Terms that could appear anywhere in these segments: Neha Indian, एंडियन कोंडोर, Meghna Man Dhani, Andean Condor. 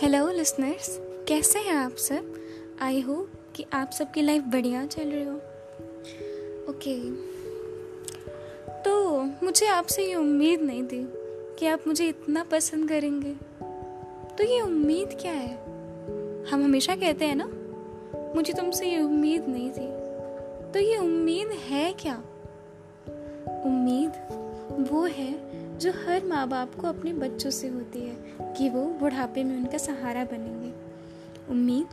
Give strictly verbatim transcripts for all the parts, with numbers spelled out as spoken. Hello listeners, कैसे हैं आप सब। आई होप कि आप सबकी लाइफ बढ़िया चल रही हो। Okay okay. तो मुझे आपसे ये उम्मीद नहीं थी कि आप मुझे इतना पसंद करेंगे। तो ये उम्मीद क्या है? हम हमेशा कहते हैं ना, मुझे तुमसे ये उम्मीद नहीं थी। तो ये उम्मीद है क्या? उम्मीद वो है जो हर माँ बाप को अपने बच्चों से होती है कि वो बुढ़ापे में उनका सहारा बनेंगे। उम्मीद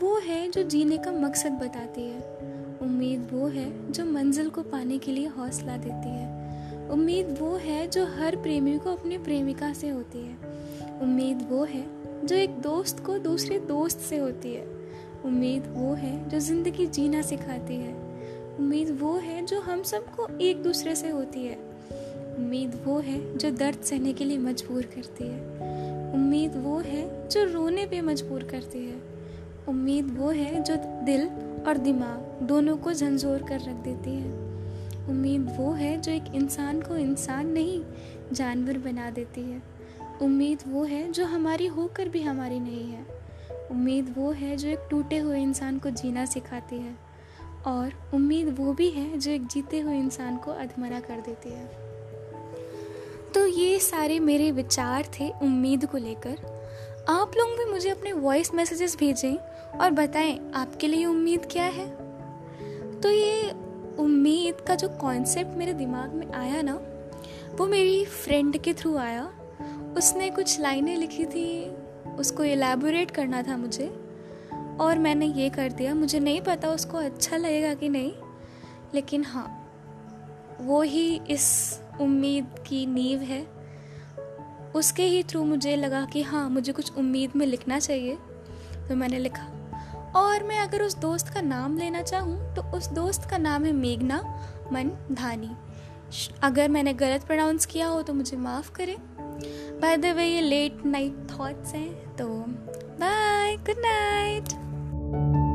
वो है जो जीने का मकसद बताती है। उम्मीद वो है जो मंजिल को पाने के लिए हौसला देती है। उम्मीद वो है जो हर प्रेमी को अपने प्रेमिका से होती है। उम्मीद वो है जो एक दोस्त को दूसरे दोस्त से होती है। उम्मीद वो है जो जिंदगी जीना सिखाती है। उम्मीद वो है जो हम सबको एक दूसरे से होती है। उम्मीद वो है जो दर्द सहने के लिए मजबूर करती है। उम्मीद वो है जो रोने पे मजबूर करती है। उम्मीद वो है जो दिल और दिमाग दोनों को झंझोर कर रख देती है। उम्मीद वो है जो एक इंसान को इंसान नहीं जानवर बना देती है। उम्मीद वो है जो हमारी होकर भी हमारी नहीं है। उम्मीद वो है जो एक टूटे हुए इंसान को जीना सिखाती है। और उम्मीद वो भी है जो एक जीते हुए इंसान को अधमरा कर देती है। तो ये सारे मेरे विचार थे उम्मीद को लेकर। आप लोग भी मुझे अपने वॉइस मैसेजेस भेजें और बताएं आपके लिए उम्मीद क्या है। तो ये उम्मीद का जो कॉन्सेप्ट मेरे दिमाग में आया ना, वो मेरी फ्रेंड के थ्रू आया। उसने कुछ लाइनें लिखी थी, उसको एलैबोरेट करना था मुझे, और मैंने ये कर दिया। मुझे नहीं पता उसको अच्छा लगेगा कि नहीं, लेकिन हाँ, वो ही इस उम्मीद की नींव है। उसके ही थ्रू मुझे लगा कि हाँ, मुझे कुछ उम्मीद में लिखना चाहिए, तो मैंने लिखा। और मैं अगर उस दोस्त का नाम लेना चाहूँ तो उस दोस्त का नाम है मेघना मन धानी। अगर मैंने गलत प्रोनाउंस किया हो तो मुझे माफ़ करें। बाय द वे, ये लेट नाइट थॉट्स हैं। तो बाय, गुड नाइट।